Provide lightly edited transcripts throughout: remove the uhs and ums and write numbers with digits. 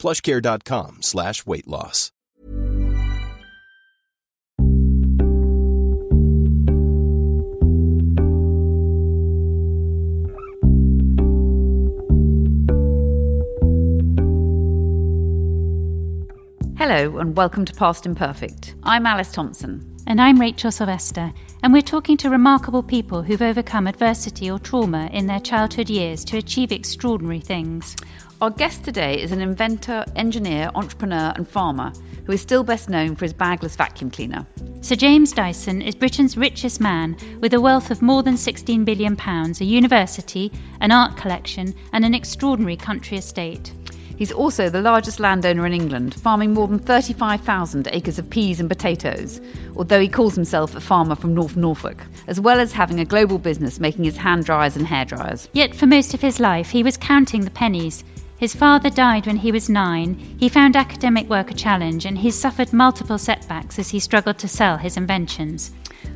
PlushCare.com/weight loss. Hello and welcome to Past Imperfect. I'm Alice Thompson. And I'm Rachel Sylvester, and we're talking to remarkable people who've overcome adversity or trauma in their childhood years to achieve extraordinary things. Our guest today is an inventor, engineer, entrepreneur and farmer who is still best known for his bagless vacuum cleaner. Sir James Dyson is Britain's richest man, with a wealth of more than £16 billion, a university, an art collection and an extraordinary country estate. He's also the largest landowner in England, farming more than 35,000 acres of peas and potatoes, although he calls himself a farmer from North Norfolk, as well as having a global business making his hand dryers and hair dryers. Yet for most of his life, he was counting the pennies. His father died when he was 9, he found academic work a challenge, and he suffered multiple setbacks as he struggled to sell his inventions.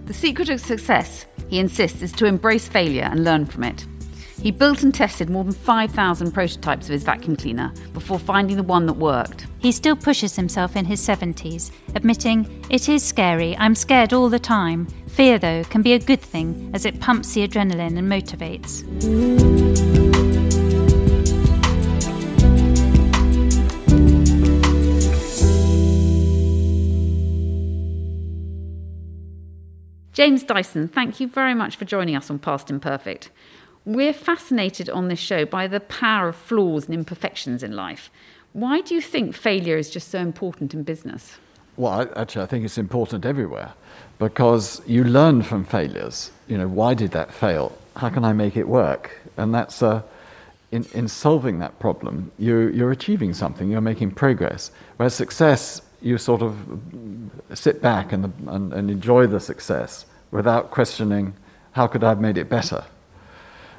The secret of success, he insists, is to embrace failure and learn from it. He built and tested more than 5,000 prototypes of his vacuum cleaner before finding the one that worked. He still pushes himself in his 70s, admitting, "It is scary, I'm scared all the time. Fear, though, can be a good thing as it pumps the adrenaline and motivates." James Dyson, thank you very much for joining us on Past Imperfect. We're fascinated on this show by the power of flaws and imperfections in life. Why do you think failure is just so important in business? Well, I think it's important everywhere, because you learn from failures. You know, why did that fail? How can I make it work? And that's in solving that problem, you're achieving something, you're making progress. Whereas success, you sort of sit back and enjoy the success without questioning, how could I have made it better?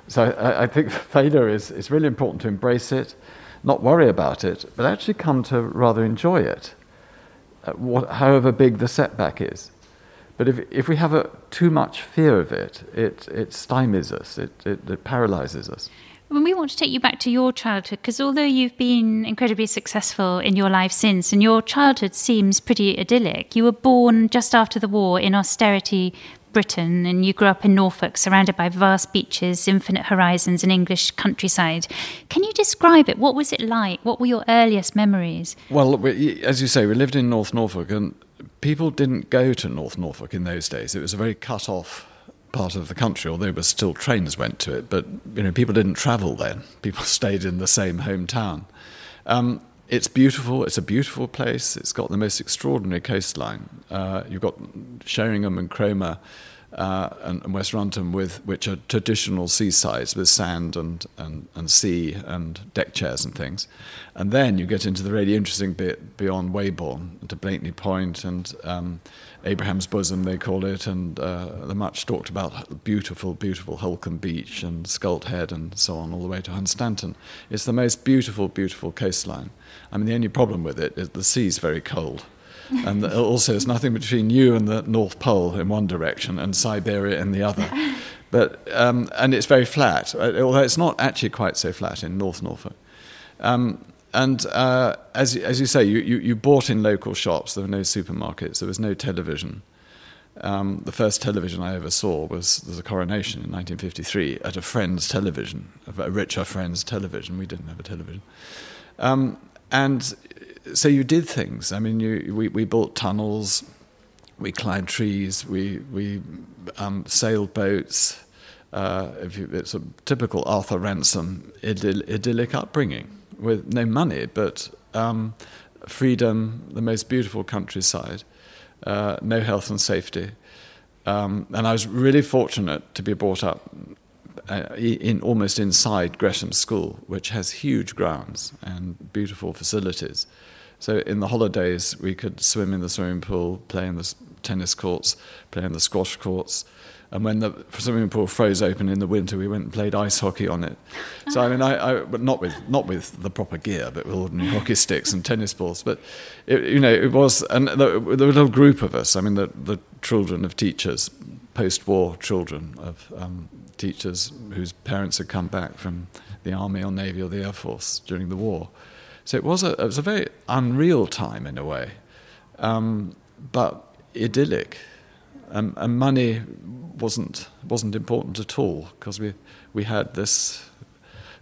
So I think failure is really important to embrace it, not worry about it, but actually come to rather enjoy it, however big the setback is. But if we have too much fear of it, it stymies us, it paralyzes us. When we want to take you back to your childhood, because although you've been incredibly successful in your life since, and your childhood seems pretty idyllic, you were born just after the war in austerity Britain, and you grew up in Norfolk, surrounded by vast beaches, infinite horizons and English countryside. Can you describe it? What was it like? What were your earliest memories? Well, as you say, we lived in North Norfolk, and people didn't go to North Norfolk in those days. It was a very cut-off part of the country, although there were still trains went to it, but you know, people didn't travel then. People stayed in the same hometown. It's beautiful. It's a beautiful place. It's got the most extraordinary coastline. You've got Sheringham and Cromer and West Runton, which are traditional seasides with sand and sea and deck chairs and things. And then you get into the really interesting bit beyond Weybourne, to Blakeney Point and Abraham's Bosom, they call it, and the much talked about beautiful, beautiful Holcombe Beach and Skullhead and so on, all the way to Hunstanton. It's the most beautiful, beautiful coastline. I mean, the only problem with it is the sea's very cold. And also there's nothing between you and the North Pole in one direction and Siberia in the other. But and it's very flat, although it's not actually quite so flat in North Norfolk. As you say, you bought in local shops. There were no supermarkets. There was no television. The first television I ever saw was a coronation in 1953 at a friend's television, a richer friend's television. We didn't have a television. And so you did things. I mean, we built tunnels, we climbed trees, we sailed boats. It's a typical Arthur Ransom idyllic upbringing with no money, but freedom, the most beautiful countryside, no health and safety. And I was really fortunate to be brought up in almost inside Gresham School, which has huge grounds and beautiful facilities. So in the holidays, we could swim in the swimming pool, play in the tennis courts, play in the squash courts. And when the swimming pool froze open in the winter, we went and played ice hockey on it. So I mean, but not with the proper gear, but with ordinary hockey sticks and tennis balls. But it was, and the little group of us. I mean, the children of teachers, post-war children of teachers whose parents had come back from the army or navy or the air force during the war. So it was a very unreal time in a way, but idyllic. And money wasn't important at all, because we had this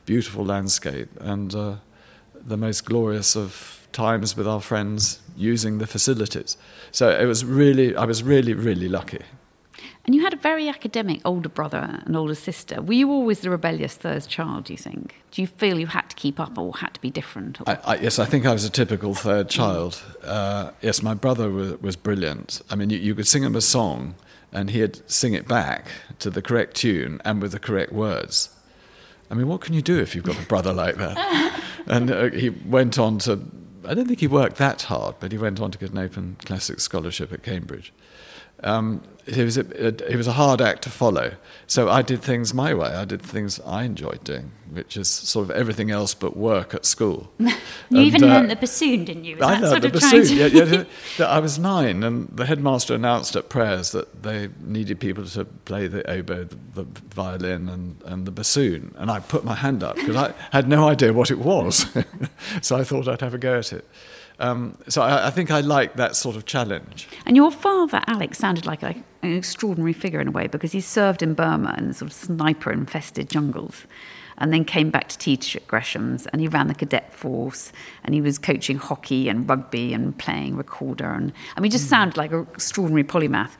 beautiful landscape and the most glorious of times with our friends using the facilities. So I was really lucky. And you had a very academic older brother and older sister. Were you always the rebellious third child, do you think? Do you feel you had to keep up or had to be different? Yes, I think I was a typical third child. Yes, my brother was brilliant. I mean, you could sing him a song and he'd sing it back to the correct tune and with the correct words. I mean, what can you do if you've got a brother like that? And he went on to... I don't think he worked that hard, but he went on to get an open classics scholarship at Cambridge. It was a hard act to follow. So I did things my way. I did things I enjoyed doing, which is sort of everything else but work at school. You even learned the bassoon, didn't you? I learned the bassoon. Yeah, I was 9, and the headmaster announced at prayers that they needed people to play the oboe, the violin, and the bassoon. And I put my hand up because I had no idea what it was. So I thought I'd have a go at it. So I think I like that sort of challenge. And your father, Alex, sounded like an extraordinary figure in a way, because he served in Burma in sort of sniper-infested jungles and then came back to teach at Gresham's, and he ran the cadet force and he was coaching hockey and rugby and playing recorder. And I mean, just sounded like an extraordinary polymath.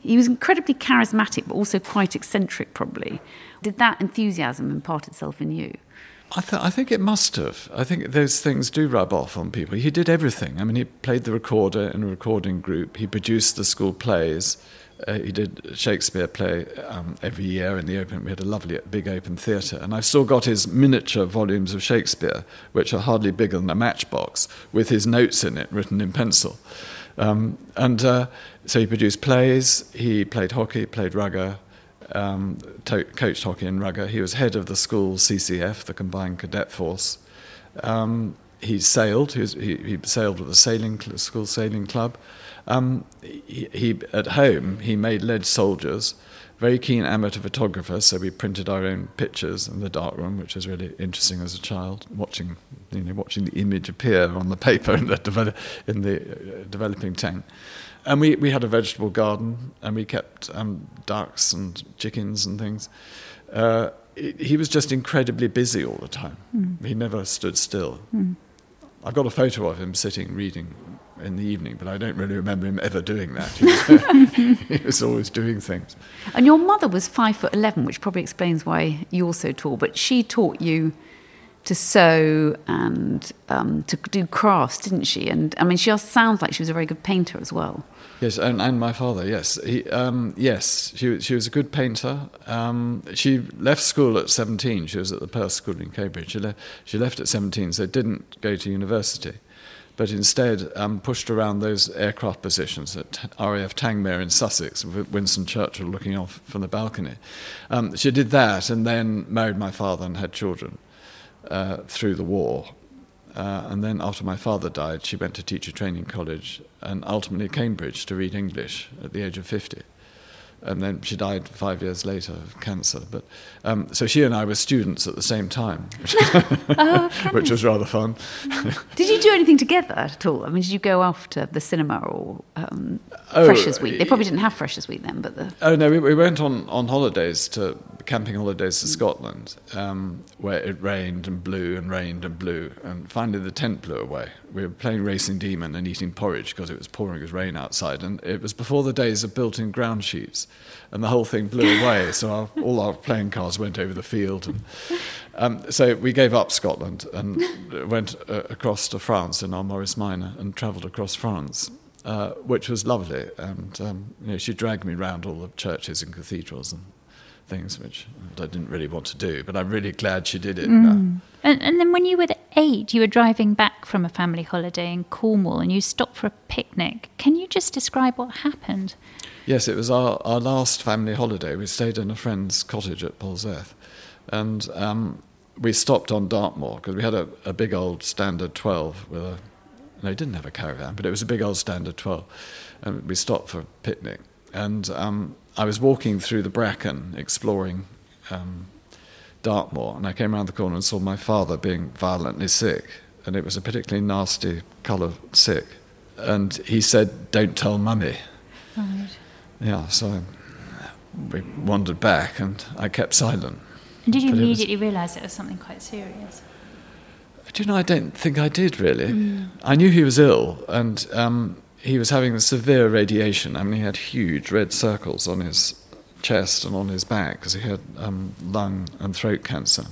He was incredibly charismatic, but also quite eccentric, probably. Did that enthusiasm impart itself in you? I think it must have. I think those things do rub off on people. He did everything. I mean, he played the recorder in a recording group. He produced the school plays. He did a Shakespeare play every year in the open. We had a lovely big open theatre. And I've still got his miniature volumes of Shakespeare, which are hardly bigger than a matchbox, with his notes in it written in pencil. So he produced plays. He played hockey, played rugger. Coached hockey and rugger. He was head of the school CCF, the Combined Cadet Force. He sailed. He sailed with the school sailing club. He at home, he made lead soldiers, very keen amateur photographer, so we printed our own pictures in the darkroom, which was really interesting as a child, watching the image appear on the paper in the developing tank. And we had a vegetable garden, and we kept ducks and chickens and things. He was just incredibly busy all the time. Mm. He never stood still. Mm. I've got a photo of him sitting reading in the evening, but I don't really remember him ever doing that. He was always doing things. And your mother was 5'11", which probably explains why you're so tall, but she taught you to sew and to do crafts, didn't she? And I mean, she just sounds like she was a very good painter as well. Yes, and my father, yes. She was a good painter. She left school at 17. She was at the Perth School in Cambridge. She left at 17, so didn't go to university, but instead pushed around those aircraft positions at RAF Tangmere in Sussex, with Winston Churchill looking off from the balcony. She did that and then married my father and had children. Through the war, and then after my father died, she went to teacher training college and ultimately Cambridge to read English at the age of 50, and then she died 5 years later of cancer. But so she and I were students at the same time, which was rather fun. Did you do anything together at all? I mean, did you go after the cinema or Freshers' Week? They probably didn't have Freshers' Week then, but we went on holidays to. Camping holidays to Scotland, where it rained and blew, and finally the tent blew away. We were playing Racing Demon and eating porridge because it was pouring with rain outside, and it was before the days of built-in ground sheets, and the whole thing blew away. So all our playing cards went over the field, and so we gave up Scotland and went across to France in our Morris Minor and travelled across France. Which was lovely, and she dragged me round all the churches and cathedrals and things, which I didn't really want to do, but I'm really glad she did it. Mm. And then when you were 8, you were driving back from a family holiday in Cornwall and you stopped for a picnic. Can you just describe what happened? Yes, it was our last family holiday. We stayed in a friend's cottage at Polzeath. And we stopped on Dartmoor because we had a big old standard 12 with a... No, it didn't have a caravan, but it was a big old standard 12. And we stopped for a picnic. And I was walking through the bracken exploring Dartmoor, and I came around the corner and saw my father being violently sick, and it was a particularly nasty colour sick. And he said, "Don't tell Mummy." Right. Yeah, so we wandered back, and I kept silent. And did you immediately realise it was something quite serious? Do you know, I don't think I did, really. Mm. I knew he was ill, and he was having severe radiation. I mean, he had huge red circles on his chest and on his back because he had lung and throat cancer.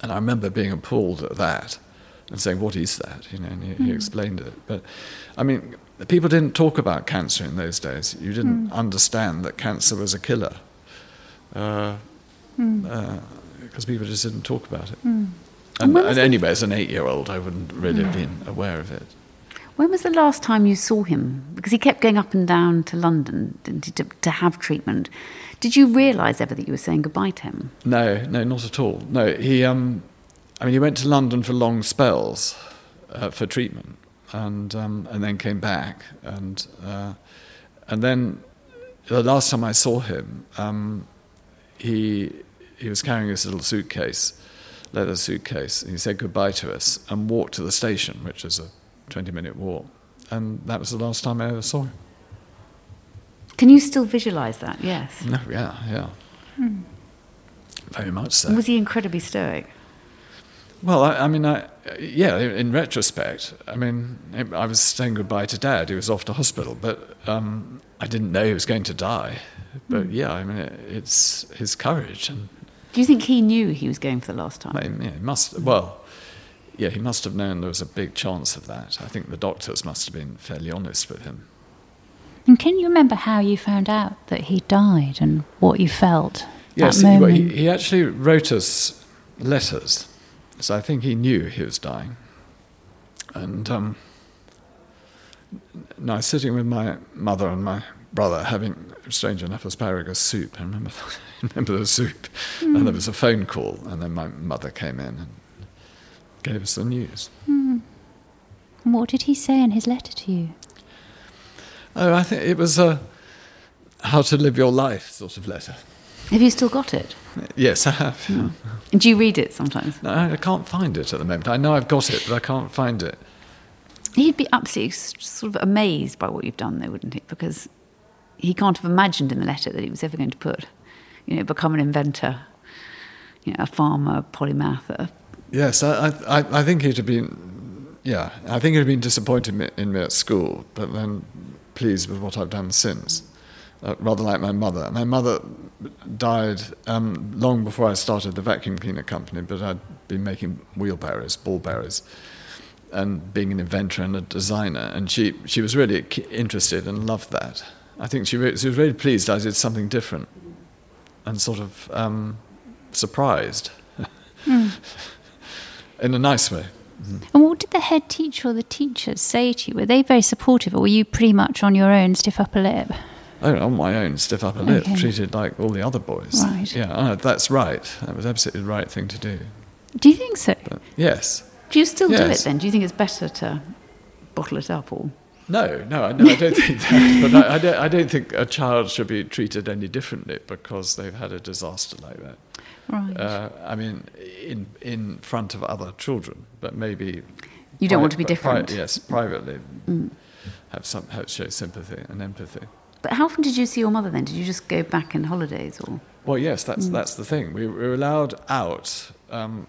And I remember being appalled at that and saying, "What is that?" You know, and he explained it. But I mean, people didn't talk about cancer in those days. You didn't understand that cancer was a killer because people just didn't talk about it. Mm. And anyway, as an 8-year-old, I wouldn't really have been aware of it. When was the last time you saw him? Because he kept going up and down to London to have treatment. Did you realise ever that you were saying goodbye to him? No, not at all. No, he went to London for long spells for treatment, and then came back, and then the last time I saw him, he was carrying this little suitcase, leather suitcase, and he said goodbye to us and walked to the station, which is a 20-minute walk, and that was the last time I ever saw him. Can you still visualise that? Yes. No. Yeah. Hmm. Very much so. Was he incredibly stoic? Well, I mean, in retrospect, I mean, I was saying goodbye to Dad, who was off to hospital, but I didn't know he was going to die. But yeah, I mean, it's his courage. And do you think he knew he was going for the last time? Yeah, he must. Well. Yeah, he must have known there was a big chance of that. I think the doctors must have been fairly honest with him. And can you remember how you found out that he died and what you felt that moment? Yes, he actually wrote us letters, so I think he knew he was dying. And I was sitting with my mother and my brother having, strange enough, asparagus soup. I remember the soup. Mm. And there was a phone call, and then my mother came in and gave us the news. Mm. And what did he say in his letter to you? Oh, I think it was a how to live your life sort of letter. Have you still got it? Yes, I have. Mm. Yeah. Do you read it sometimes? No, I can't find it at the moment. I know I've got it, but I can't find it. He'd be absolutely sort of amazed by what you've done, though, wouldn't he? Because he can't have imagined in the letter that he was ever going to put, you know, become an inventor, you know, a farmer, polymath, Yes, I think he'd have been, I think he'd have been disappointed in me at school, but then pleased with what I've done since, rather like my mother. My mother died long before I started the vacuum cleaner company, but I'd been making wheelbarrows, ball barrows, and being an inventor and a designer, and she was really interested and loved that. I think she was really pleased I did something different and sort of surprised. Mm. In a nice way. Mm. And what did the head teacher or the teachers say to you? Were they very supportive, or were you pretty much on your own, stiff upper lip? Oh, on my own, stiff upper lip, treated like all the other boys. Right. Yeah, that's right. That was absolutely the right thing to do. Do you think so? But, yes. Do you still do it then? Do you think it's better to bottle it up, or...? No, I don't think that. But I don't think a child should be treated any differently because they've had a disaster like that. Right. I mean, in front of other children, but maybe you don't want to be different. Privately, have show sympathy and empathy. But how often did you see your mother then? Did you just go back in holidays, or? Well, yes, that's the thing. We were allowed out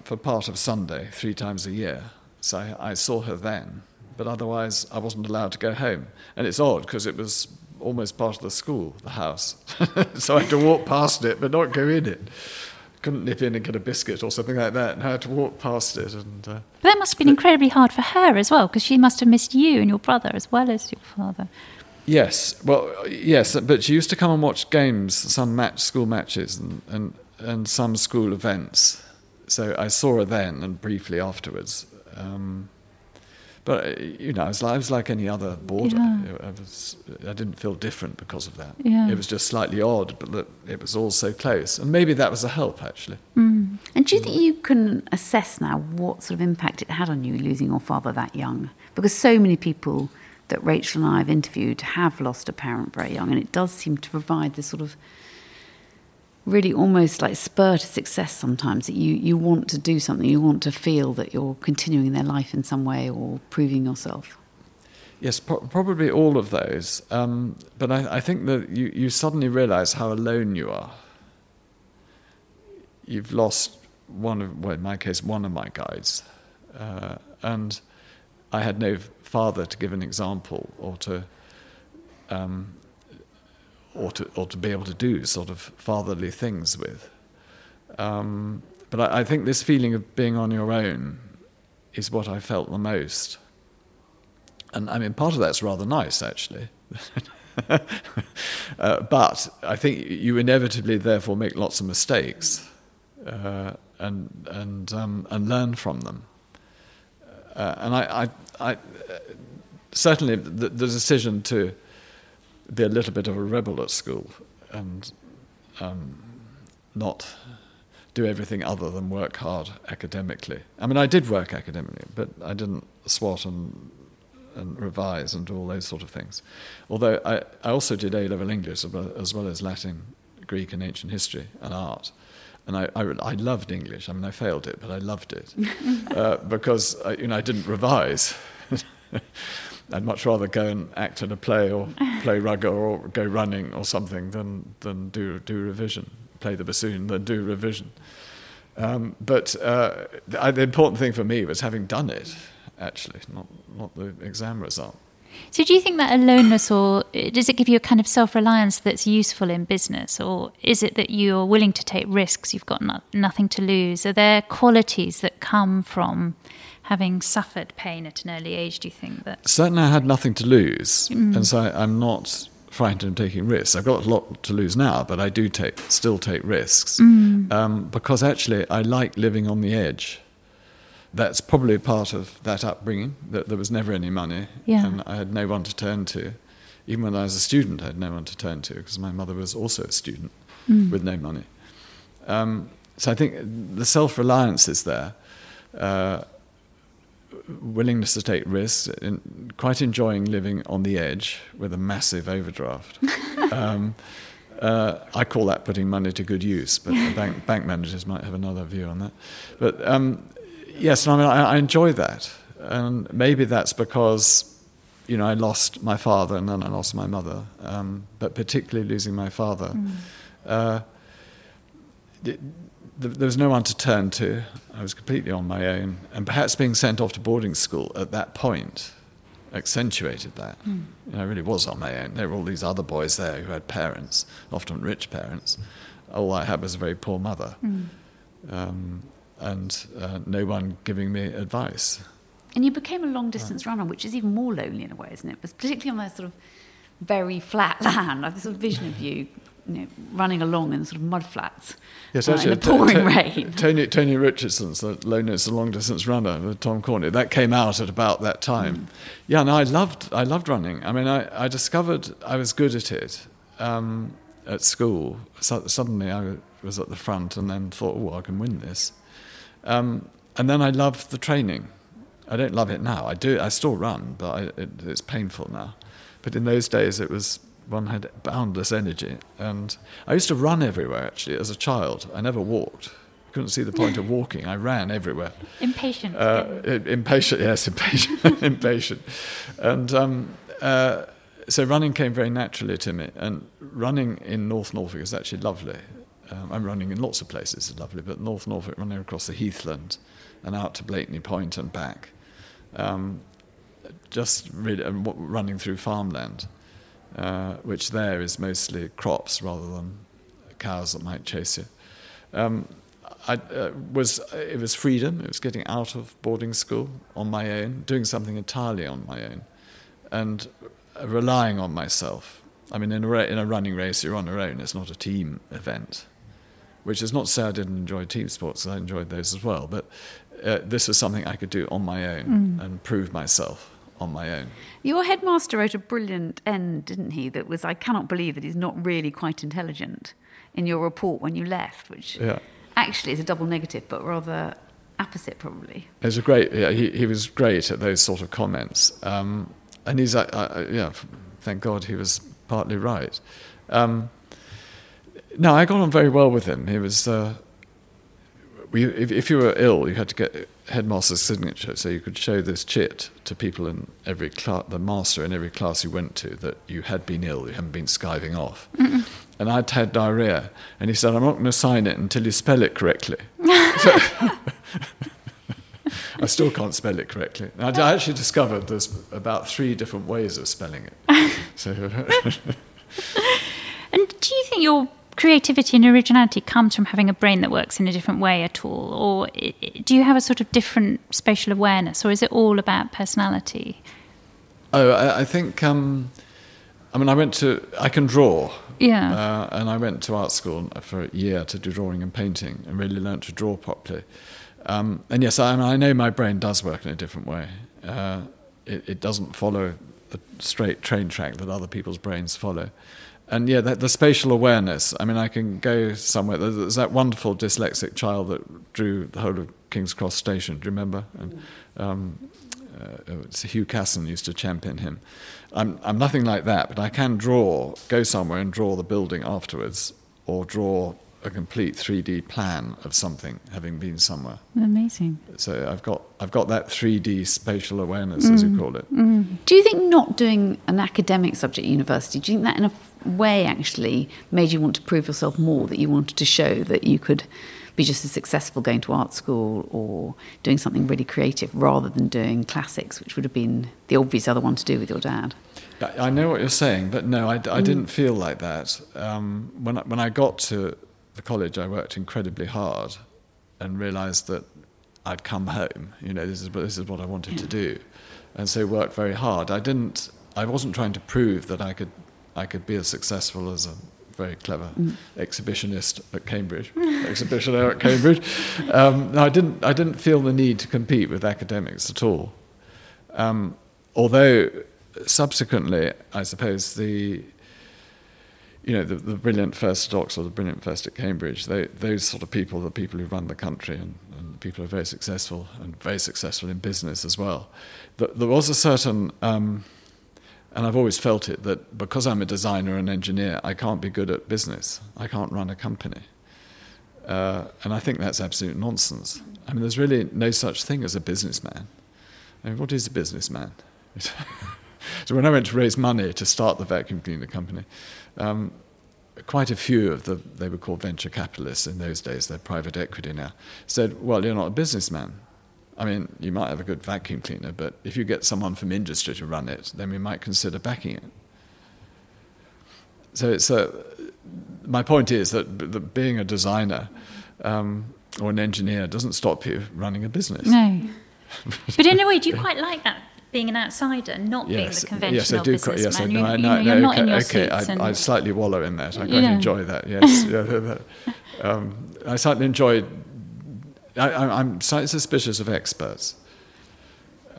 for part of Sunday 3 times a year, so I saw her then. But otherwise, I wasn't allowed to go home. And it's odd, because it was almost part of the school, the house. So I had to walk past it, but not go in it. Couldn't nip in and get a biscuit or something like that. And I had to walk past it. And but that must have been incredibly hard for her as well, because she must have missed you and your brother as well as your father. Yes. Well, yes, but she used to come and watch games, some school matches and some school events. So I saw her then and briefly afterwards. But, you know, I was like any other boarder. Yeah. I didn't feel different because of that. Yeah. It was just slightly odd, but look, it was all so close. And maybe that was a help, actually. Mm. And do you think you can assess now what sort of impact it had on you, losing your father that young? Because so many people that Rachel and I have interviewed have lost a parent very young, and it does seem to provide this sort of really almost like spur to success sometimes, that you want to do something, you want to feel that you're continuing their life in some way or proving yourself. Yes, probably all of those. But I think that you suddenly realise how alone you are. You've lost one of my guides. And I had no father to give an example or to be able to do sort of fatherly things with. But I think this feeling of being on your own is what I felt the most. And, I mean, part of that's rather nice, actually. But I think you inevitably, therefore, make lots of mistakes and learn from them. And I certainly the decision to be a little bit of a rebel at school and not do everything other than work hard academically. I mean, I did work academically, but I didn't swat and revise and do all those sort of things. Although I also did A-level English as well as Latin, Greek and ancient history and art. And I loved English. I mean, I failed it, but I loved it because, I didn't revise. I'd much rather go and act in a play or play rugby or go running or something than do revision, play the bassoon than do revision. But the important thing for me was having done it, actually, not the exam result. So do you think that aloneness, or does it give you a kind of self-reliance that's useful in business, or is it that you're willing to take risks, you've got nothing to lose? Are there qualities that come from having suffered pain at an early age, do you think that... Certainly I had nothing to lose, and so I'm not frightened of taking risks. I've got a lot to lose now, but I do still take risks, because actually I like living on the edge. That's probably part of that upbringing, that there was never any money, and I had no one to turn to. Even when I was a student, I had no one to turn to, because my mother was also a student with no money. So I think the self-reliance is there, willingness to take risks, and quite enjoying living on the edge with a massive overdraft. I call that putting money to good use, but bank managers might have another view on that. But yes, I mean, I enjoy that, and maybe that's because, I lost my father and then I lost my mother, but particularly losing my father. There was no one to turn to. I was completely on my own. And perhaps being sent off to boarding school at that point accentuated that. I really was on my own. There were all these other boys there who had parents, often rich parents. All I had was a very poor mother. And no one giving me advice. And you became a long-distance runner, which is even more lonely in a way, isn't it? But particularly on that sort of very flat land. I have a sort of vision of you... running along in sort of mud flats, yes, actually, in the pouring rain. Tony Richardson's The Loneliness of Long Distance Runner with Tom Corney, that came out at about that time. Yeah, and I loved running. I mean, I discovered I was good at it at school. So suddenly I was at the front and then thought, I can win this. And then I loved the training. I don't love it now. I still run, but it's painful now. But in those days it was... one had boundless energy, and I used to run everywhere, actually, as a child. I never walked. I couldn't see the point of walking. I ran everywhere. Impatient. Impatient, impatient. And so running came very naturally to me, and running in North Norfolk is actually lovely. I'm running in lots of places, it's lovely, but North Norfolk, running across the heathland and out to Blakeney Point and back, just really running through farmland. Which there is mostly crops rather than cows that might chase you. It was freedom. It was getting out of boarding school on my own, doing something entirely on my own, and relying on myself. I mean, in a running race, you're on your own. It's not a team event. which is not to say I didn't enjoy team sports. I enjoyed those as well. But this was something I could do on my own and prove myself on my own. Your headmaster wrote a brilliant end, didn't he, that was, I cannot believe that he's not really quite intelligent, in your report when you left, which actually is a double negative, but rather opposite probably. It was a great, he was great at those sort of comments. And he's, thank God he was partly right. No, I got on very well with him. He was, if you were ill, you had to get headmaster's signature so you could show this chit to people in every class, the master in every class you went to, that you had been ill, you hadn't been skiving off. Mm-mm. And I'd had diarrhoea. And he said, I'm not going to sign it until you spell it correctly. So, I still can't spell it correctly. And I actually discovered there's about 3 different ways of spelling it. So, and do you think your creativity and originality comes from having a brain that works in a different way at all? Or do you have a sort of different spatial awareness? Or is it all about personality? Oh, I think... I can draw. Yeah. And I went to art school for a year to do drawing and painting and really learnt to draw properly. And yes, I know my brain does work in a different way. It doesn't follow the straight train track that other people's brains follow. And yeah, the spatial awareness. I mean, I can go somewhere. There's that wonderful dyslexic child that drew the whole of King's Cross Station. Do you remember? And, Hugh Casson used to champion him. I'm nothing like that, but I can draw, go somewhere and draw the building afterwards, or draw a complete 3D plan of something having been somewhere. Amazing. So I've got that 3D spatial awareness, as you call it. Mm. Do you think not doing an academic subject at university, do you think that in a way actually made you want to prove yourself more, that you wanted to show that you could be just as successful going to art school or doing something really creative rather than doing classics, which would have been the obvious other one to do with your dad? I know what you're saying, but no, I didn't feel like that. When I got to the college, I worked incredibly hard and realised that I'd come home. You know, this is what I wanted to do, and so worked very hard. I wasn't trying to prove that I could be as successful as a very clever exhibitionist at Cambridge. Exhibitioner at Cambridge. I didn't feel the need to compete with academics at all. Although subsequently, I suppose the brilliant first at Oxford, the brilliant first at Cambridge, those sort of people, the people who run the country and people who are very successful in business as well. There was a certain. And I've always felt it, that because I'm a designer and engineer, I can't be good at business. I can't run a company. And I think that's absolute nonsense. I mean, there's really no such thing as a businessman. I mean, what is a businessman? So when I went to raise money to start the vacuum cleaner company, quite a few of they were called venture capitalists in those days, they're private equity now, said, well, you're not a businessman. I mean, you might have a good vacuum cleaner, but if you get someone from industry to run it, then we might consider backing it. So my point is that being a designer or an engineer doesn't stop you running a business. No. But in a way, do you quite like that, being an outsider, not being the conventional businessman? Yes, I do. Yes, I do. You're not in your seats. I slightly wallow in that. I quite enjoy that, yes. I slightly enjoy... I'm slightly suspicious of experts.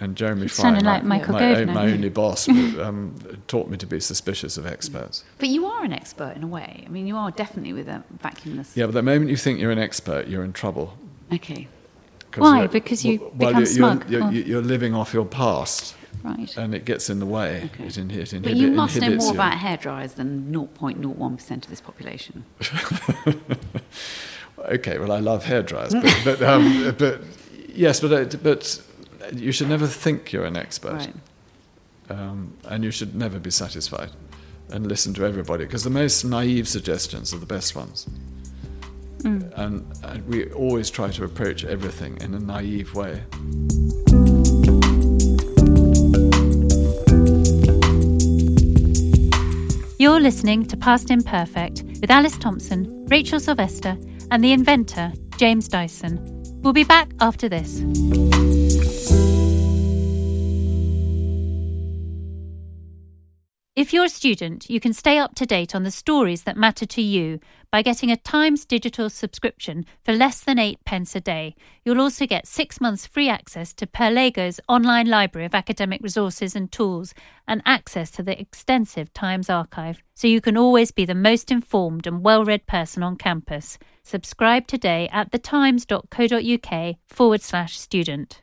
And Jeremy Fry, like my only boss, taught me to be suspicious of experts. But you are an expert in a way. I mean, you are definitely with a vacuumless... Yeah, but the moment you think you're an expert, you're in trouble. Okay. Why? Because you become smug? You're living off your past. Right. And it gets in the way. Okay. But you must know more about hairdryers than 0.01% of this population. Okay, well, I love hairdryers, but you should never think you're an expert, right. And you should never be satisfied, and listen to everybody, because the most naive suggestions are the best ones, and we always try to approach everything in a naive way. You're listening to Past Imperfect with Alice Thompson, Rachel Sylvester, and the inventor, James Dyson. We'll be back after this. If you're a student, you can stay up to date on the stories that matter to you by getting a Times digital subscription for less than 8p a day. You'll also get 6 months free access to Perlego's online library of academic resources and tools and access to the extensive Times archive, so you can always be the most informed and well-read person on campus. Subscribe today at thetimes.co.uk/student.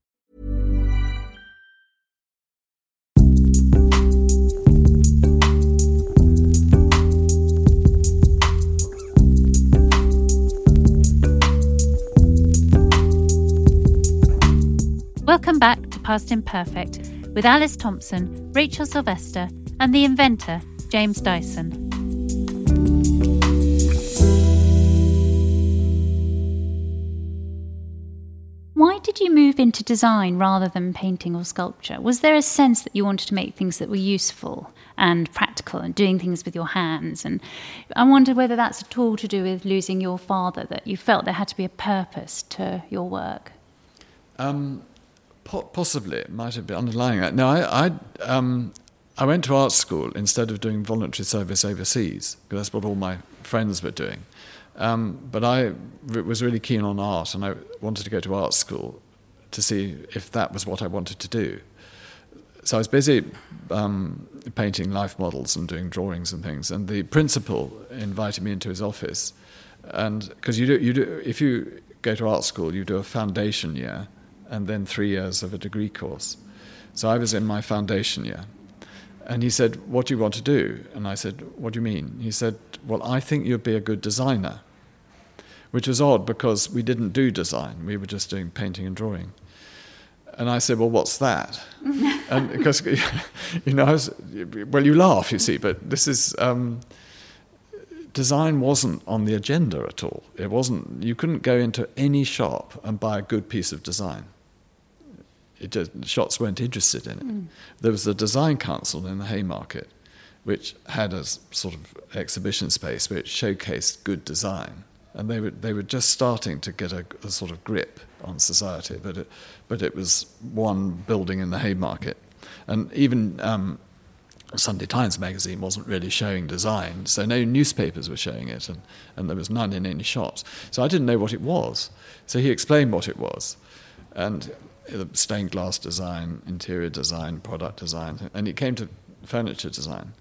Welcome back to Past Imperfect with Alice Thompson, Rachel Sylvester and the inventor, James Dyson. Why did you move into design rather than painting or sculpture? Was there a sense that you wanted to make things that were useful and practical and doing things with your hands? And I wonder whether that's at all to do with losing your father, that you felt there had to be a purpose to your work. Possibly, it might have been underlying that. No, I went to art school instead of doing voluntary service overseas, because that's what all my friends were doing. But I was really keen on art, and I wanted to go to art school to see if that was what I wanted to do. So I was busy painting life models and doing drawings and things, and the principal invited me into his office, and because if you go to art school, you do a foundation year, and then 3 years of a degree course. So I was in my foundation year. And he said, "What do you want to do?" And I said, "What do you mean?" He said, "Well, I think you'd be a good designer," which was odd because we didn't do design. We were just doing painting and drawing. And I said, "Well, what's that?" And because, you laugh, you see, but this is... Design wasn't on the agenda at all. It wasn't. You couldn't go into any shop and buy a good piece of design. Shops weren't interested in it. Mm. There was a design council in the Haymarket, which had a sort of exhibition space which showcased good design, and they were just starting to get a sort of grip on society. But it was one building in the Haymarket, and even Sunday Times magazine wasn't really showing design, so no newspapers were showing it, and there was none in any shops. So I didn't know what it was. So he explained what it was, and stained glass design, interior design, product design, and it came to furniture design.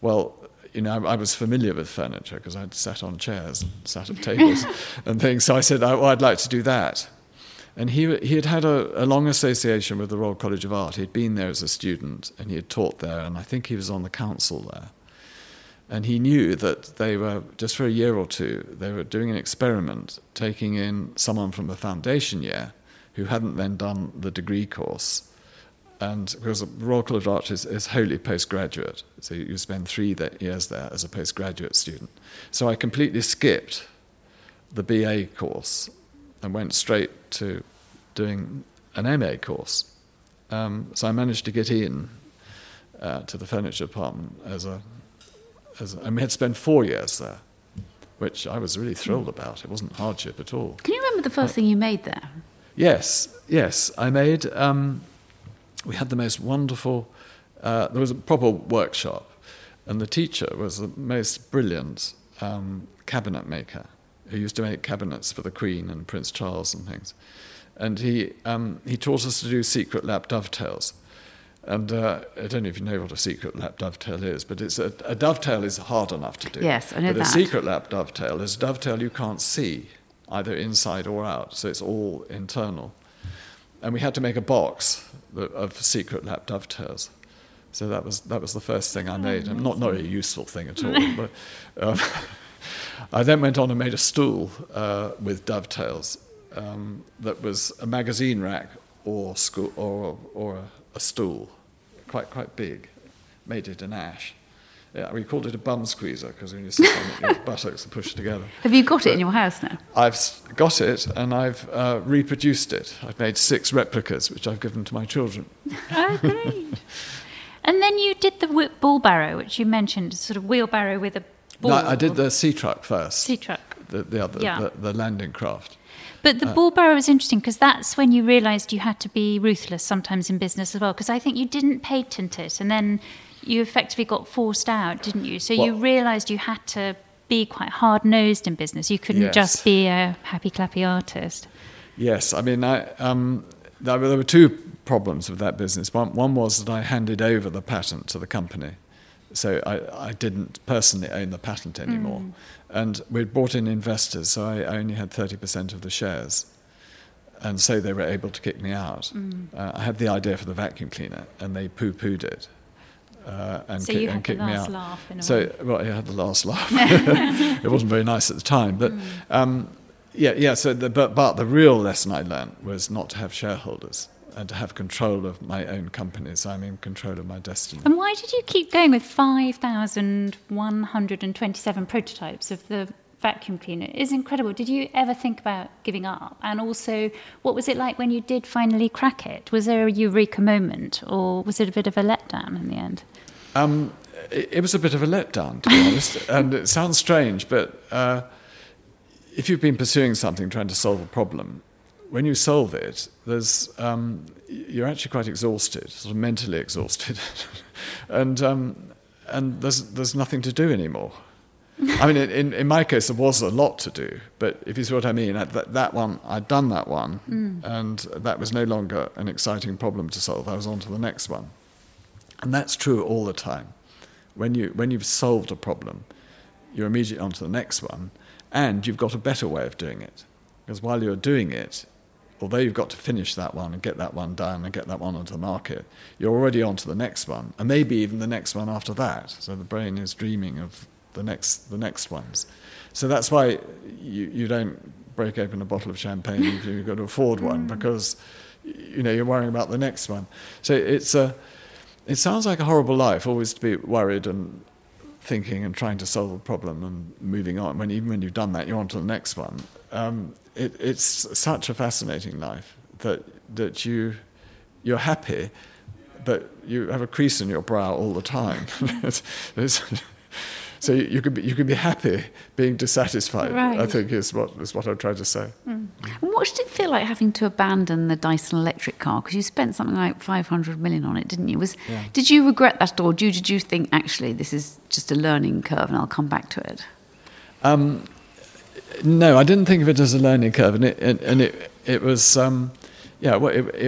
Well, I was familiar with furniture because I'd sat on chairs and sat at tables and things, so I said, I'd like to do that. And he had had a long association with the Royal College of Art. He'd been there as a student, and he had taught there, and I think he was on the council there. And he knew that they were, just for a year or two, they were doing an experiment, taking in someone from the foundation year who hadn't then done the degree course. And because the Royal College of Art is wholly postgraduate, so you spend 3 years there as a postgraduate student. So I completely skipped the BA course and went straight to doing an MA course. So I managed to get in to the furniture department and we had to spend 4 years there, which I was really thrilled about. It wasn't hardship at all. Can you remember the first thing you made there? Yes. I made... we had the most wonderful... there was a proper workshop, and the teacher was the most brilliant cabinet maker, who used to make cabinets for the Queen and Prince Charles and things. And he taught us to do secret lap dovetails. And I don't know if you know what a secret lap dovetail is, but it's a dovetail is hard enough to do. Yes, I know that. But a secret lap dovetail is a dovetail you can't see, either inside or out, so it's all internal. And we had to make a box of secret lap dovetails. So that was the first thing I made. And not a useful thing at all, but... I then went on and made a stool with dovetails that was a magazine rack or a stool. quite big, made it an ash. Yeah, we called it a bum squeezer because when you sit on your buttocks and push together. Have you got it in your house now? I've got it and I've reproduced it. I've made 6 replicas, which I've given to my children. Oh, great. And then you did the ball barrow, which you mentioned, sort of wheelbarrow with a ball. No, I did the sea truck first. Sea truck. The landing craft. But the ball barrow was interesting because that's when you realised you had to be ruthless sometimes in business as well, because I think you didn't patent it and then you effectively got forced out, didn't you? So you realised you had to be quite hard-nosed in business. You couldn't just be a happy-clappy artist. Yes, I mean, there were 2 problems with that business. One was that I handed over the patent to the company, so I didn't personally own the patent anymore. Mm. And we'd brought in investors, so I only had 30% of the shares. And so they were able to kick me out. Mm. I had the idea for the vacuum cleaner, and they poo-pooed it. And kicked me out. I had the last laugh. It wasn't very nice at the time, but but the real lesson I learned was not to have shareholders and to have control of my own company, so I'm in control of my destiny. And why did you keep going with 5,127 prototypes of the vacuum cleaner? It is incredible. Did you ever think about giving up? And also, what was it like when you did finally crack it? Was there a eureka moment, or was it a bit of a letdown in the end? It was a bit of a letdown, to be honest. And it sounds strange, but if you've been pursuing something, trying to solve a problem, when you solve it, you're actually quite exhausted, sort of mentally exhausted, and there's nothing to do anymore. I mean, in my case, there was a lot to do, but if you see what I mean, I'd done that one, and that was no longer an exciting problem to solve. I was on to the next one. And that's true all the time. When you've solved a problem, you're immediately on to the next one, and you've got a better way of doing it. Because while you're doing it, although you've got to finish that one and get that one done and get that one onto the market, you're already on to the next one, and maybe even the next one after that. So the brain is dreaming of the next ones. So that's why you don't break open a bottle of champagne if you've got to afford one, because you know you're worrying about the next one. So it sounds like a horrible life, always to be worried and thinking and trying to solve a problem and moving on. Even when you've done that, you're on to the next one. It's such a fascinating life that you're happy, but you have a crease in your brow all the time. So you could be happy being dissatisfied, right. I think is what I've tried to say. Mm. And what did it feel like having to abandon the Dyson electric car? Because you spent something like 500 million on it, didn't you? Did you regret that, or did you think, actually, this is just a learning curve and I'll come back to it? No, I didn't think of it as a learning curve. It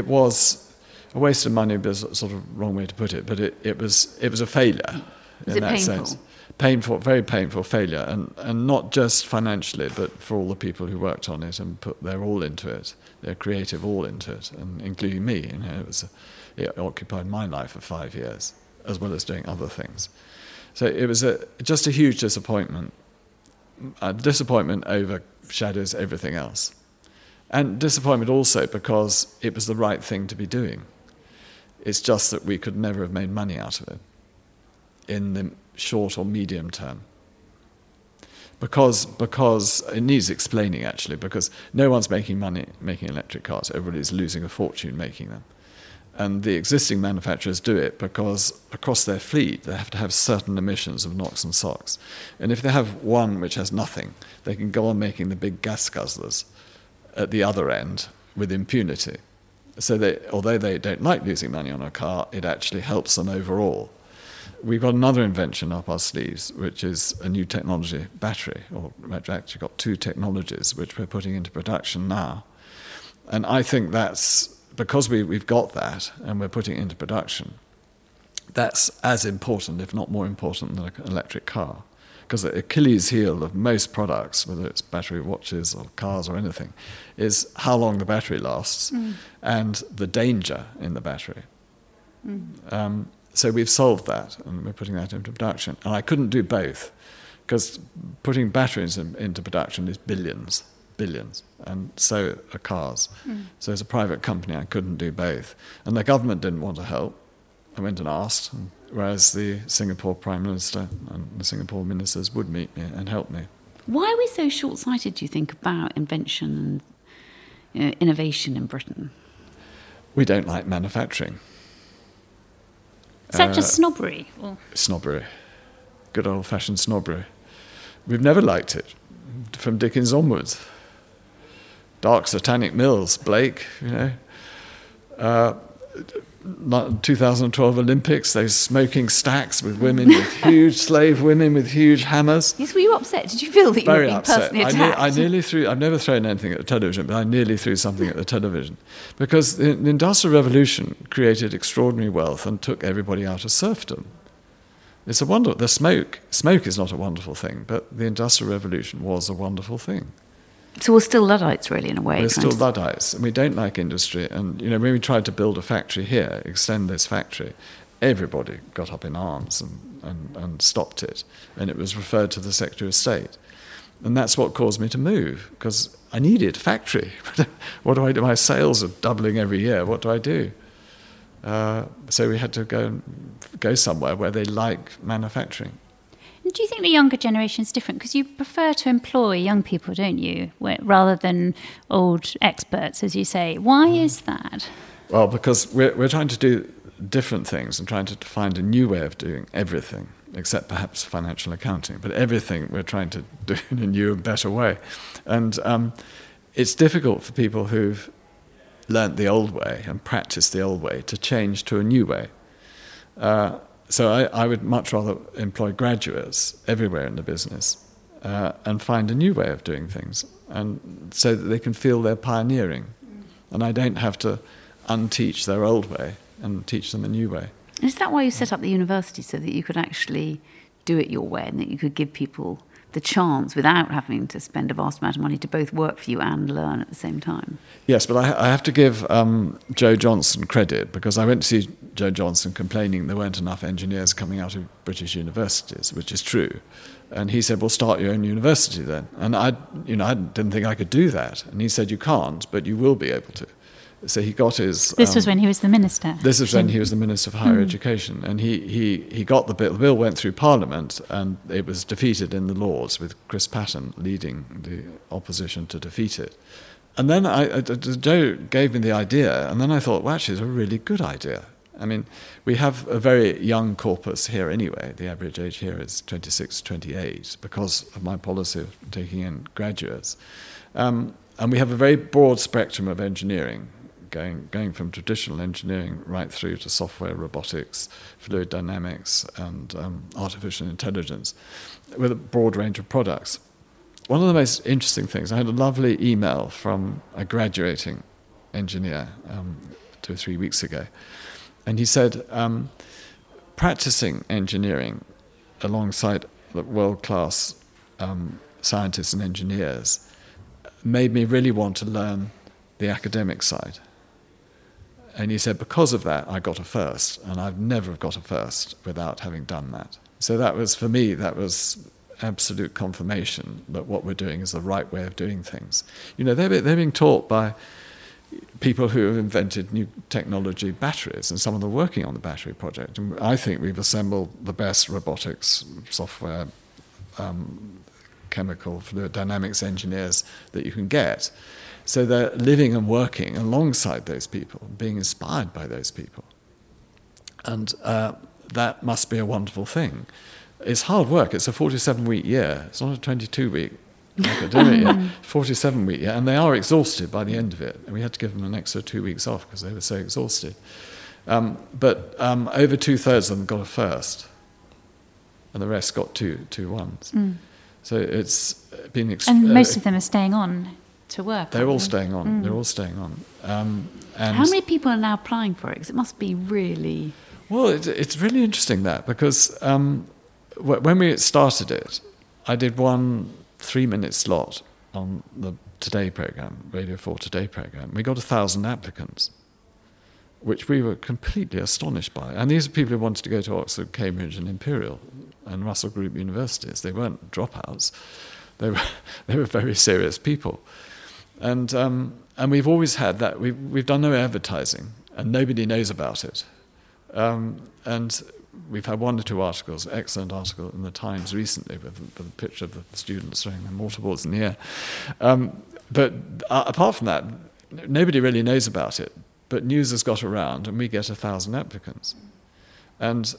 was a waste of money, but sort of wrong way to put it. But it was a failure in that sense. Painful, very painful failure, and not just financially, but for all the people who worked on it and put their all into it, their creative all into it, and including me. You know, it occupied my life for 5 years, as well as doing other things. So it was just a huge disappointment. A disappointment overshadows everything else, and disappointment also because it was the right thing to be doing. It's just that we could never have made money out of it in the short or medium term, because it needs explaining actually, because no one's making money making electric cars. Everybody's losing a fortune making them, and the existing manufacturers do it because across their fleet they have to have certain emissions of NOx and SOx, and if they have one which has nothing, they can go on making the big gas guzzlers at the other end with impunity. So although they don't like losing money on a car, it actually helps them overall. We've got another invention up our sleeves, which is a new technology battery, or we've actually got 2 technologies which we're putting into production now. And I think that's, because we've got that and we're putting it into production, that's as important, if not more important, than an electric car. Because the Achilles heel of most products, whether it's battery watches or cars or anything, is how long the battery lasts and the danger in the battery. So we've solved that, and we're putting that into production. And I couldn't do both, because putting batteries into production is billions, and so are cars. So as a private company, I couldn't do both. And the government didn't want to help. I went and asked, whereas the Singapore Prime Minister and the Singapore ministers would meet me and help me. Why are we so short-sighted, do you think, about invention and innovation in Britain? We don't like manufacturing. Such as snobbery? Or? Snobbery. Good old-fashioned snobbery. We've never liked it, from Dickens onwards. Dark Satanic Mills, Blake, you know. 2012 Olympics, those smoking stacks with women, with huge slave women with huge hammers. Yes, were you upset? Did you feel that you were being personally attacked? I nearly threw, I've never thrown anything at the television, but I nearly threw something at the television. Because the Industrial Revolution created extraordinary wealth and took everybody out of serfdom. It's a wonder, the smoke is not a wonderful thing, but the Industrial Revolution was a wonderful thing. So we're still Luddites, really, in a way. We're still Luddites, and we don't like industry. And, you know, when we tried to build a factory here, extend this factory, everybody got up in arms and stopped it. And it was referred to the Secretary of State. And that's what caused me to move, because I needed factory. What do I do? My sales are doubling every year. What do I do? So we had to go somewhere where they like manufacturing. Do you think the younger generation is different? Because you prefer to employ young people, don't you, rather than old experts, as you say. Why is that? Well, because we're trying to do different things and trying to find a new way of doing everything, except perhaps financial accounting. But everything we're trying to do in a new and better way. And it's difficult for people who've learnt the old way and practiced the old way to change to a new way. So I would much rather employ graduates everywhere in the business and find a new way of doing things, and so that they can feel they're pioneering. And I don't have to unteach their old way and teach them a new way. Is that why you set up the university, so that you could actually do it your way and that you could give people the chance without having to spend a vast amount of money to both work for you and learn at the same time? Yes, but I have to give Joe Johnson credit, because I went to see Joe Johnson complaining there weren't enough engineers coming out of British universities, which is true. And he said, well, start your own university then. And I didn't think I could do that. And he said, you can't, but you will be able to. So he got his... This was when he was the minister. This is when he was the Minister of Higher Education. And he got the bill. The bill went through Parliament, and it was defeated in the Lords, with Chris Patten leading the opposition to defeat it. And then Joe gave me the idea, and then I thought, well, actually, it's a really good idea. I mean, we have a very young corpus here anyway. The average age here is 26, 28, because of my policy of taking in graduates. And we have a very broad spectrum of engineering, going from traditional engineering right through to software, robotics, fluid dynamics, and artificial intelligence, with a broad range of products. One of the most interesting things, I had a lovely email from a graduating engineer 2 or 3 weeks ago, and he said, practicing engineering alongside the world-class scientists and engineers made me really want to learn the academic side. And he said, because of that, I got a first, and I'd never have got a first without having done that. So that was, for me, that was absolute confirmation that what we're doing is the right way of doing things. You know, they're being taught by people who have invented new technology batteries, and some of them working on the battery project. And I think we've assembled the best robotics, software, chemical, fluid dynamics engineers that you can get. So they're living and working alongside those people, being inspired by those people. And that must be a wonderful thing. It's hard work. It's a 47-week year. It's not a 22-week academic year. 47-week year. And they are exhausted by the end of it. And we had to give them an extra 2 weeks off because they were so exhausted. But over two-thirds of them got a first. And the rest got two ones. Mm. So it's been... and most of them are staying on to work. They're all staying on. They're all staying on. And how many people are now applying for it? Because it must be really... Well, it's really interesting, that, because when we started it, I did 1 3-minute slot on the Today programme, Radio 4 Today programme. We got 1,000 applicants, which we were completely astonished by. And these are people who wanted to go to Oxford, Cambridge and Imperial and Russell Group universities. They weren't dropouts. They were very serious people. And we've always had that. We've done no advertising, and nobody knows about it. And we've had one or two articles, excellent article in the Times recently with a picture of the students throwing their mortarboards in the air. But apart from that, nobody really knows about it. But news has got around, and we get 1,000 applicants. And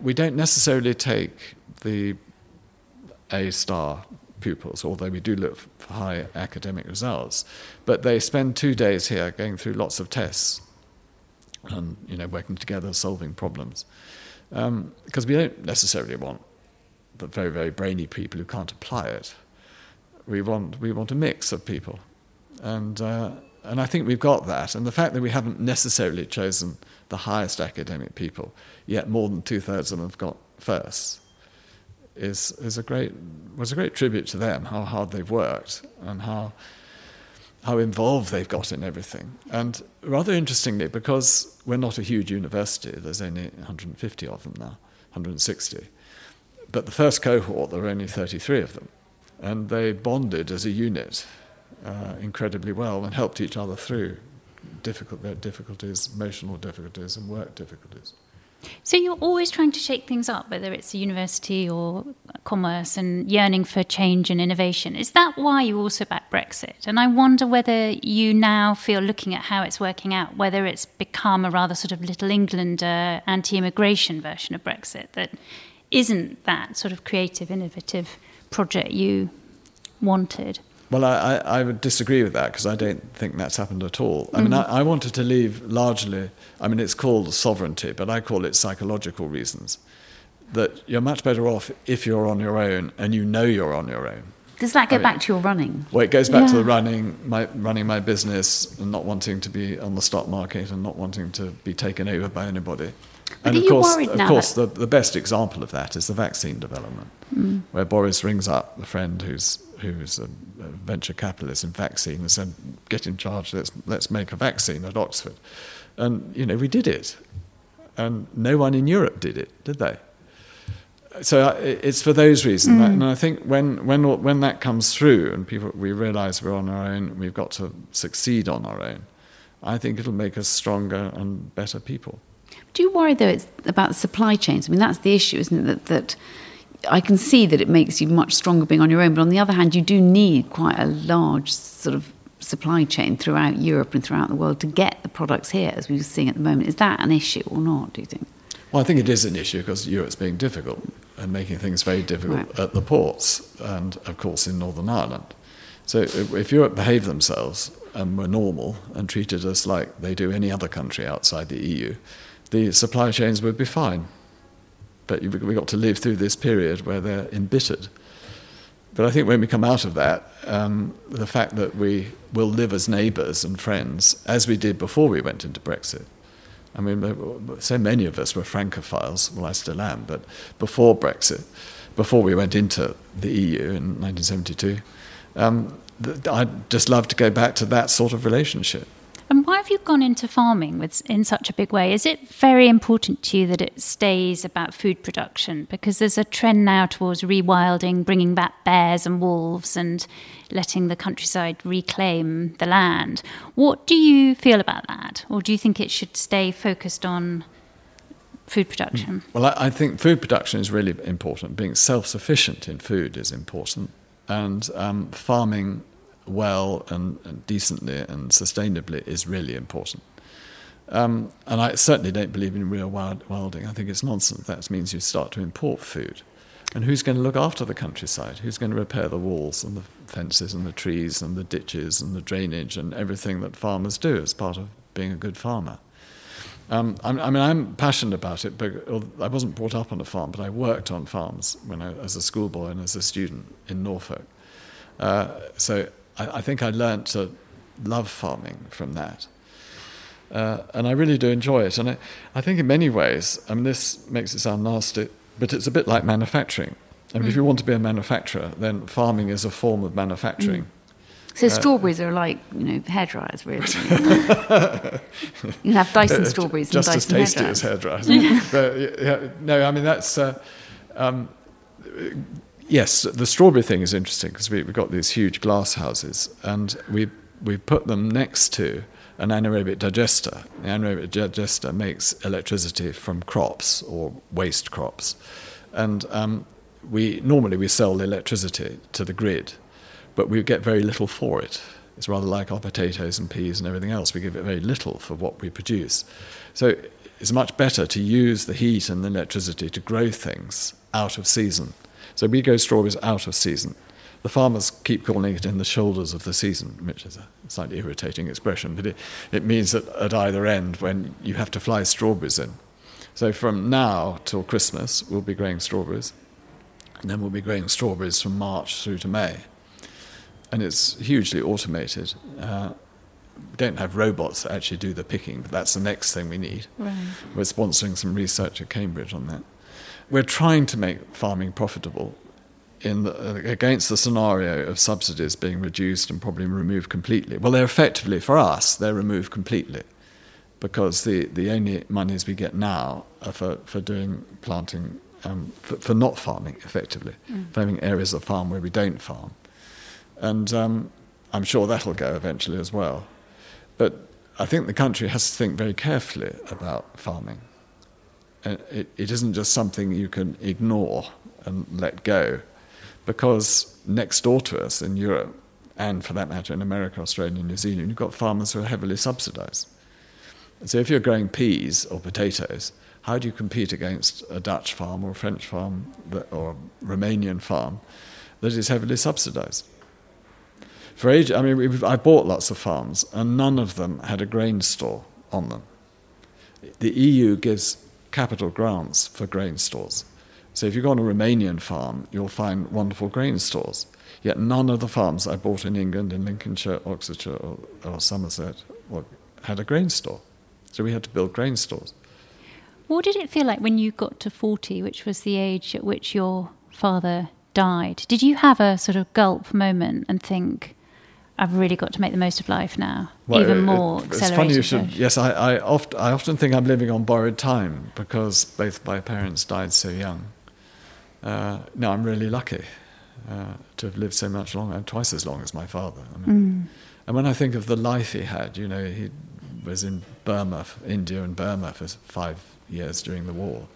we don't necessarily take the A-star pupils, although we do look for high academic results. But they spend 2 days here going through lots of tests and, you know, working together, solving problems. Because we don't necessarily want the very, very brainy people who can't apply it. We want a mix of people. And I think we've got that. And the fact that we haven't necessarily chosen the highest academic people, yet more than 2/3 of them have got firsts, was a great tribute to them, how hard they've worked and how involved they've got in everything. And rather interestingly, because we're not a huge university, there's only 150 of them now, 160. But the first cohort, there were only 33 of them. And they bonded as a unit incredibly well and helped each other through their difficulties, emotional difficulties and work difficulties. So you're always trying to shake things up, whether it's a university or commerce, and yearning for change and innovation. Is that why you also back Brexit? And I wonder whether you now feel, looking at how it's working out, whether it's become a rather sort of Little England anti-immigration version of Brexit that isn't that sort of creative, innovative project you wanted. Well, I would disagree with that, because I don't think that's happened at all. I mean, I wanted to leave largely, I mean, it's called sovereignty, but I call it psychological reasons, that you're much better off if you're on your own and you know you're on your own. Does that go back to your running? Well, it goes back to the running my business and not wanting to be on the stock market and not wanting to be taken over by anybody. But and of course, the best example of that is the vaccine development, where Boris rings up a friend who's a venture capitalist in vaccine and said, "Get in charge. Let's make a vaccine at Oxford." And you know, we did it, and no one in Europe did it, did they? So it's for those reasons, and I think when that comes through and we realise we're on our own, we've got to succeed on our own. I think it'll make us stronger and better people. Do you worry, though, it's about the supply chains? I mean, that's the issue, isn't it? That I can see that it makes you much stronger being on your own, but on the other hand, you do need quite a large sort of supply chain throughout Europe and throughout the world to get the products here, as we were seeing at the moment. Is that an issue or not, do you think? Well, I think it is an issue because Europe's being difficult and making things very difficult at the ports and, of course, in Northern Ireland. So if Europe behaved themselves and were normal and treated us like they do any other country outside the EU, the supply chains would be fine. But we got to live through this period where they're embittered. But I think when we come out of that, the fact that we will live as neighbours and friends, as we did before we went into Brexit. I mean, so many of us were Francophiles, well, I still am, but before Brexit, before we went into the EU in 1972, I'd just love to go back to that sort of relationship. And why have you gone into farming in such a big way? Is it very important to you that it stays about food production? Because there's a trend now towards rewilding, bringing back bears and wolves and letting the countryside reclaim the land. What do you feel about that? Or do you think it should stay focused on food production? Well, I think food production is really important. Being self-sufficient in food is important. And farming well and decently and sustainably is really important. And I certainly don't believe in real wilding. I think it's nonsense. That means you start to import food. And who's going to look after the countryside? Who's going to repair the walls and the fences and the trees and the ditches and the drainage and everything that farmers do as part of being a good farmer? I'm passionate about it, but I wasn't brought up on a farm, but I worked on farms as a schoolboy and as a student in Norfolk. So I think I learnt to love farming from that. And I really do enjoy it. And I think in many ways, I mean, this makes it sound nasty, but it's a bit like manufacturing. I mean, if you want to be a manufacturer, then farming is a form of manufacturing. So strawberries are like, hairdryers, really. You have Dyson strawberries and Dyson hairdryers. Just as tasty as hairdryers. But, no, I mean, that's... yes, the strawberry thing is interesting because we've got these huge glass houses and we put them next to an anaerobic digester. The anaerobic digester makes electricity from crops or waste crops. And we normally sell the electricity to the grid, but we get very little for it. It's rather like our potatoes and peas and everything else. We give it very little for what we produce. So it's much better to use the heat and the electricity to grow things out of season. So we grow strawberries out of season. The farmers keep calling it in the shoulders of the season, which is a slightly irritating expression, but it means that at either end when you have to fly strawberries in. So from now till Christmas, we'll be growing strawberries, and then we'll be growing strawberries from March through to May. And it's hugely automated. We don't have robots that actually do the picking, but that's the next thing we need. Right. We're sponsoring some research at Cambridge on that. We're trying to make farming profitable against the scenario of subsidies being reduced and probably removed completely. Well, they're effectively, for us, they're removed completely, because the only monies we get now are for doing planting, for not farming effectively, farming areas of farm where we don't farm. And I'm sure that'll go eventually as well. But I think the country has to think very carefully about farming. It isn't just something you can ignore and let go, because next door to us in Europe, and for that matter in America, Australia and New Zealand, you've got farmers who are heavily subsidised. So if you're growing peas or potatoes, how do you compete against a Dutch farm or a French farm or a Romanian farm that is heavily subsidised? For ages, I bought lots of farms, and none of them had a grain store on them. The EU gives capital grants for grain stores. So if you go on a Romanian farm, you'll find wonderful grain stores. Yet none of the farms I bought in England, in Lincolnshire, Oxfordshire or Somerset, had a grain store. So we had to build grain stores. What did it feel like when you got to 40, which was the age at which your father died? Did you have a sort of gulp moment and think, I've really got to make the most of life now, it's funny you should. Yes, I often think I'm living on borrowed time, because both my parents died so young. No, I'm really lucky to have lived so much longer, twice as long as my father. And when I think of the life he had, he was in India and Burma for 5 years during the war,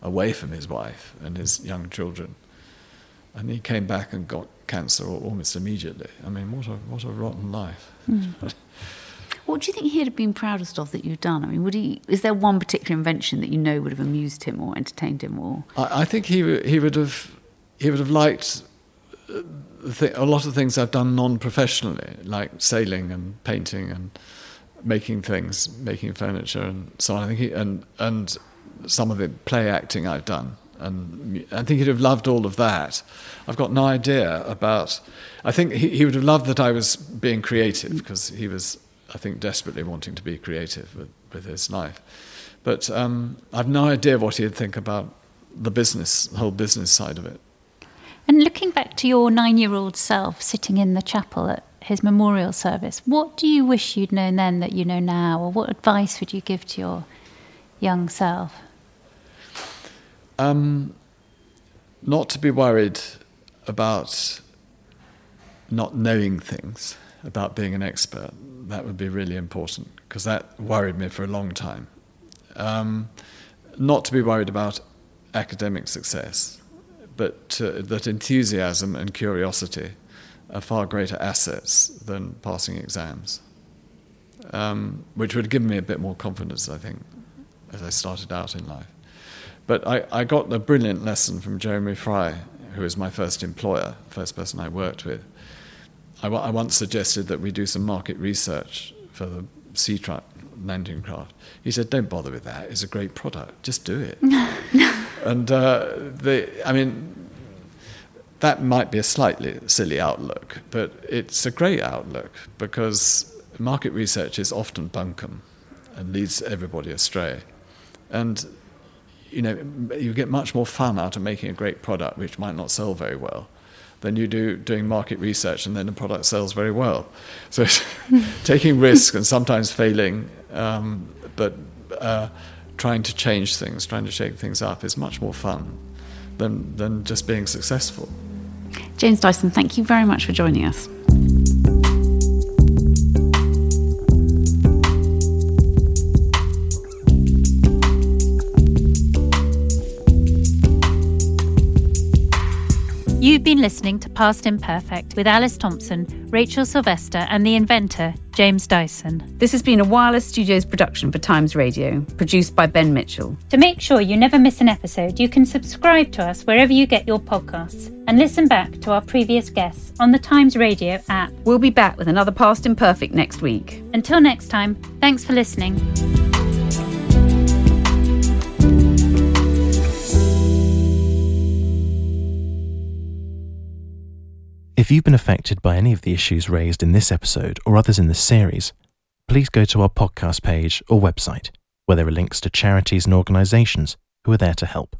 away from his wife and his young children. And he came back and got cancer almost immediately. What a rotten life. What do you think he'd have been proudest of that you've done? Is there one particular invention that you know would have amused him or entertained him? Or I think he would have liked a lot of things I've done non-professionally, like sailing and painting and making things, making furniture and so on. I think and some of the play acting I've done. And I think he'd have loved all of that. I've got no idea about... I think he would have loved that I was being creative, because he was, I think, desperately wanting to be creative with his life. But I've no idea what he'd think about the whole business side of it. And looking back to your 9-year-old self sitting in the chapel at his memorial service, what do you wish you'd known then that you know now? Or what advice would you give to your young self? Not to be worried about not knowing things, about being an expert. That would be really important, because that worried me for a long time. Not to be worried about academic success, but that enthusiasm and curiosity are far greater assets than passing exams, which would give me a bit more confidence, I think, as I started out in life. But I got a brilliant lesson from Jeremy Fry, who was my first employer, first person I worked with. I once suggested that we do some market research for the sea truck landing craft. He said, "Don't bother with that. It's a great product. Just do it." And that might be a slightly silly outlook, but it's a great outlook, because market research is often bunkum and leads everybody astray. And you get much more fun out of making a great product which might not sell very well than you do doing market research and then the product sells very well. So taking risks and sometimes failing, but trying to change things, trying to shake things up is much more fun than just being successful. James Dyson, thank you very much for joining us. You've been listening to Past Imperfect with Alice Thompson, Rachel Sylvester and the inventor, James Dyson. This has been a Wireless Studios production for Times Radio, produced by Ben Mitchell. To make sure you never miss an episode, you can subscribe to us wherever you get your podcasts and listen back to our previous guests on the Times Radio app. We'll be back with another Past Imperfect next week. Until next time, thanks for listening. If you've been affected by any of the issues raised in this episode or others in this series, please go to our podcast page or website, where there are links to charities and organisations who are there to help.